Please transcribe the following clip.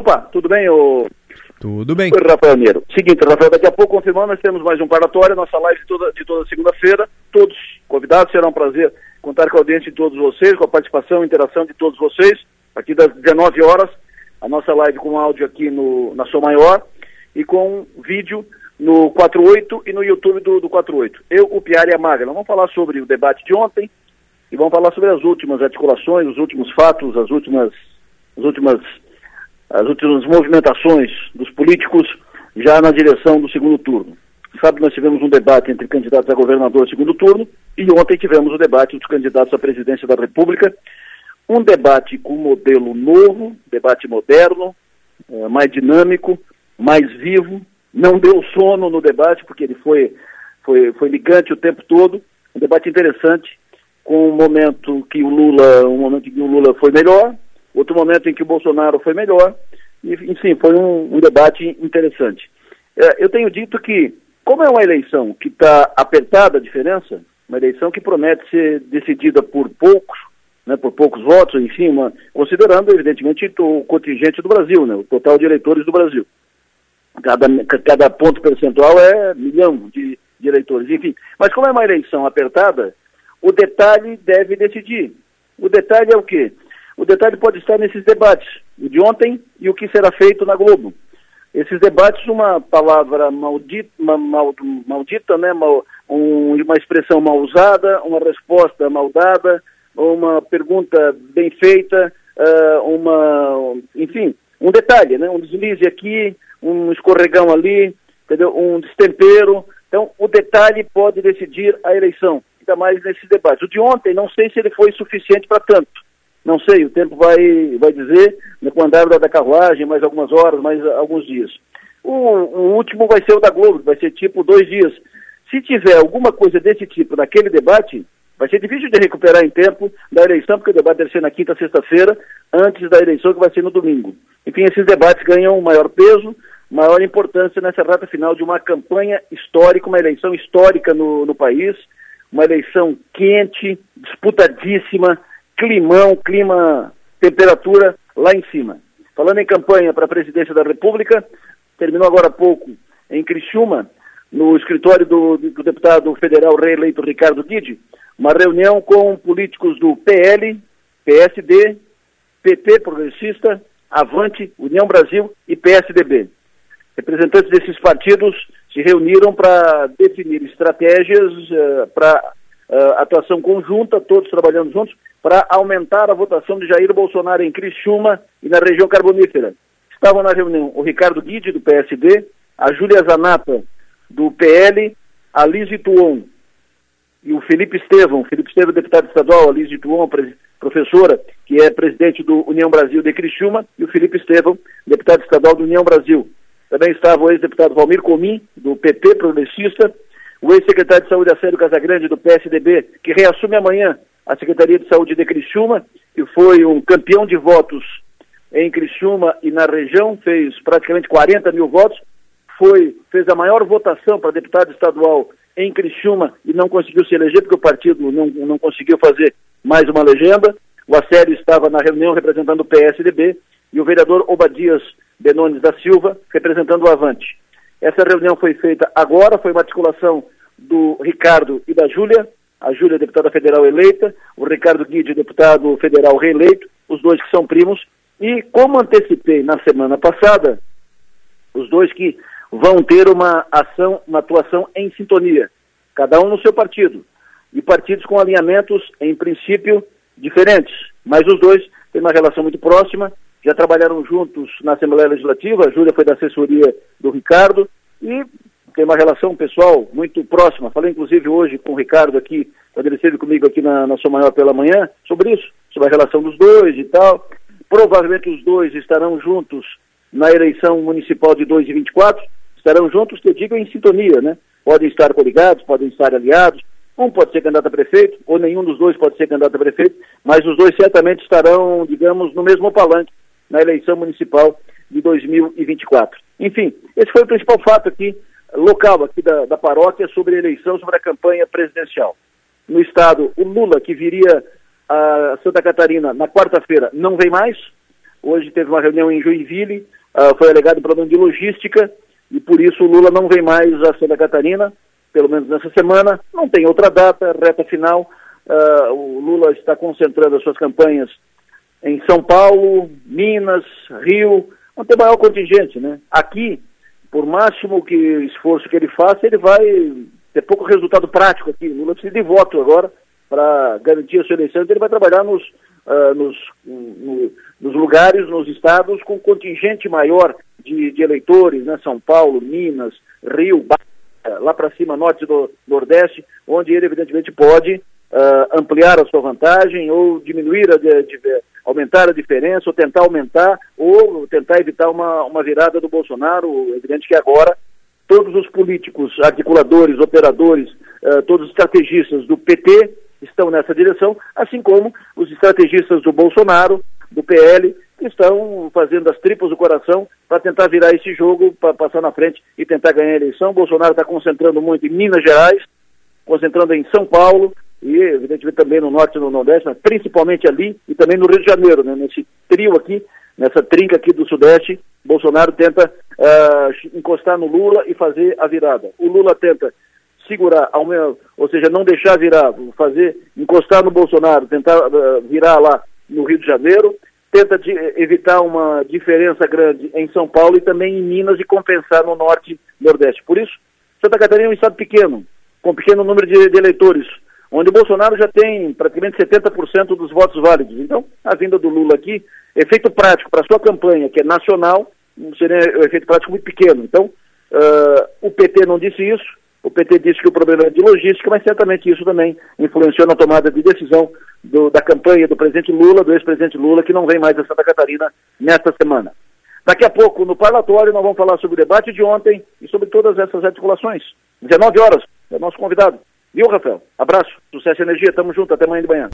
Opa, tudo bem, ô... Tudo bem. Oi, Rafael Neiro. Seguinte, Rafael, daqui a pouco, confirmando, nós temos mais um paratório, nossa live de toda segunda-feira. Todos convidados, será um prazer contar com a audiência de todos vocês, com a participação e interação de todos vocês. Aqui das 19 horas, a nossa live com áudio aqui na Sou Maior e com vídeo no 48 e no YouTube do 48. Eu, o Piara e a Magna. Vamos falar sobre o debate de ontem e vamos falar sobre as últimas articulações, os últimos fatos, as últimas movimentações dos políticos já na direção do segundo turno. Sabe, nós tivemos um debate entre candidatos a governador no segundo turno e ontem tivemos o debate dos candidatos à presidência da República, um debate com um modelo novo, debate moderno, mais dinâmico, mais vivo. Não deu sono no debate porque ele foi ligante o tempo todo, um debate interessante com um momento em que o Lula foi melhor, outro momento em que o Bolsonaro foi melhor, e, enfim, foi um debate interessante. Eu tenho dito que, como é uma eleição que está apertada a diferença, uma eleição que promete ser decidida por poucos votos, enfim, considerando, evidentemente, o contingente do Brasil, né, o total de eleitores do Brasil. Cada ponto percentual é milhão de eleitores, enfim. Mas como é uma eleição apertada, o detalhe deve decidir. O detalhe é o quê? O detalhe pode estar nesses debates, o de ontem e o que será feito na Globo. Esses debates, uma palavra maldita, né? Uma expressão mal usada, uma resposta mal dada, uma pergunta bem feita, enfim, um detalhe, né? Um deslize aqui, um escorregão ali, entendeu? Um destempero. Então, o detalhe pode decidir a eleição, ainda mais nesses debates. O de ontem, não sei se ele foi suficiente para tanto. Não sei, o tempo vai dizer, né, com o andar da carruagem, mais algumas horas, mais alguns dias. O último vai ser o da Globo, vai ser tipo 2 dias. Se tiver alguma coisa desse tipo naquele debate, vai ser difícil de recuperar em tempo da eleição, porque o debate deve ser na quinta, sexta-feira, antes da eleição, que vai ser no domingo. Enfim, esses debates ganham um maior peso, maior importância nessa reta final de uma campanha histórica, uma eleição histórica no país, uma eleição quente, disputadíssima, temperatura lá em cima. Falando em campanha para a presidência da República, terminou agora há pouco em Criciúma, no escritório do deputado federal reeleito Ricardo Guidi, uma reunião com políticos do PL, PSD, PP, Progressista, Avante, União Brasil e PSDB. Representantes desses partidos se reuniram para definir estratégias para atuação conjunta, todos trabalhando juntos, para aumentar a votação de Jair Bolsonaro em Criciúma e na região carbonífera. Estavam na reunião o Ricardo Guidi, do PSD, a Júlia Zanata, do PL, a Lizi Tuon e o Felipe Estevam, deputado estadual, a Lizi Tuon, professora, que é presidente do União Brasil de Criciúma, e o Felipe Estevam, deputado estadual do União Brasil. Também estava o ex-deputado Valmir Comim, do PT, Progressista, o ex-secretário de Saúde, Acelo Casagrande, do PSDB, que reassume amanhã a Secretaria de Saúde de Criciúma, que foi um campeão de votos em Criciúma e na região, fez praticamente 40 mil votos, fez a maior votação para deputado estadual em Criciúma e não conseguiu se eleger, porque o partido não conseguiu fazer mais uma legenda. O Acelo estava na reunião representando o PSDB e o vereador Obadias Benones da Silva representando o Avante. Essa reunião foi feita agora, foi uma articulação do Ricardo e da Júlia, a Júlia, deputada federal eleita, o Ricardo Guidi, deputado federal reeleito, os dois que são primos, e como antecipei na semana passada, os dois que vão ter uma atuação em sintonia, cada um no seu partido, e partidos com alinhamentos, em princípio, diferentes, mas os dois têm uma relação muito próxima, já trabalharam juntos na Assembleia Legislativa, a Júlia foi da assessoria do Ricardo, e tem uma relação pessoal muito próxima. Falei, inclusive, hoje com o Ricardo aqui, quando ele esteve comigo aqui na Sou Maior pela manhã, sobre isso, sobre a relação dos dois e tal. Provavelmente os dois estarão juntos na eleição municipal de 2024, estarão juntos, que eu digo, em sintonia, né? Podem estar coligados, podem estar aliados, um pode ser candidato a prefeito, ou nenhum dos dois pode ser candidato a prefeito, mas os dois certamente estarão, digamos, no mesmo palanque na eleição municipal de 2024. Enfim, esse foi o principal fato aqui, local aqui da paróquia, sobre a eleição, sobre a campanha presidencial. No estado, o Lula, que viria a Santa Catarina na quarta-feira, não vem mais. Hoje teve uma reunião em Joinville, foi alegado problema de logística, e por isso o Lula não vem mais a Santa Catarina, pelo menos nessa semana. Não tem outra data, reta final. O Lula está concentrando as suas campanhas em São Paulo, Minas, Rio, onde tem maior contingente, né? Aqui, por máximo que esforço que ele faça, ele vai ter pouco resultado prático aqui. O Lula precisa de voto agora para garantir a sua eleição, então ele vai trabalhar nos lugares, nos estados com contingente maior de eleitores, né? São Paulo, Minas, Rio, Bahia, lá para cima, norte do Nordeste, onde ele evidentemente pode ampliar a sua vantagem ou diminuir, aumentar a diferença, ou tentar aumentar, ou tentar evitar uma virada do Bolsonaro. Evidente que agora todos os políticos, articuladores, operadores, todos os estrategistas do PT estão nessa direção, assim como os estrategistas do Bolsonaro, do PL, que estão fazendo as tripas do coração para tentar virar esse jogo, para passar na frente e tentar ganhar a eleição. O Bolsonaro está concentrando muito em Minas Gerais, concentrando em São Paulo e, evidentemente, também no Norte e no Nordeste, mas principalmente ali e também no Rio de Janeiro, né? Nesse trio aqui, nessa trinca aqui do Sudeste, Bolsonaro tenta encostar no Lula e fazer a virada. O Lula tenta segurar, ou seja, não deixar virar, encostar no Bolsonaro, tentar virar lá no Rio de Janeiro, tenta evitar uma diferença grande em São Paulo e também em Minas e compensar no Norte e Nordeste. Por isso, Santa Catarina é um estado pequeno, com um pequeno número de eleitores, onde o Bolsonaro já tem praticamente 70% dos votos válidos. Então, a vinda do Lula aqui, efeito prático para a sua campanha, que é nacional, seria um efeito prático muito pequeno. Então, o PT não disse isso. O PT disse que o problema é de logística, mas certamente isso também influenciou na tomada de decisão da campanha do presidente Lula, do ex-presidente Lula, que não vem mais a Santa Catarina nesta semana. Daqui a pouco, no parlatório, nós vamos falar sobre o debate de ontem e sobre todas essas articulações. 19 horas, é nosso convidado. Viu, Rafael? Abraço, sucesso e energia, tamo junto, até amanhã de manhã.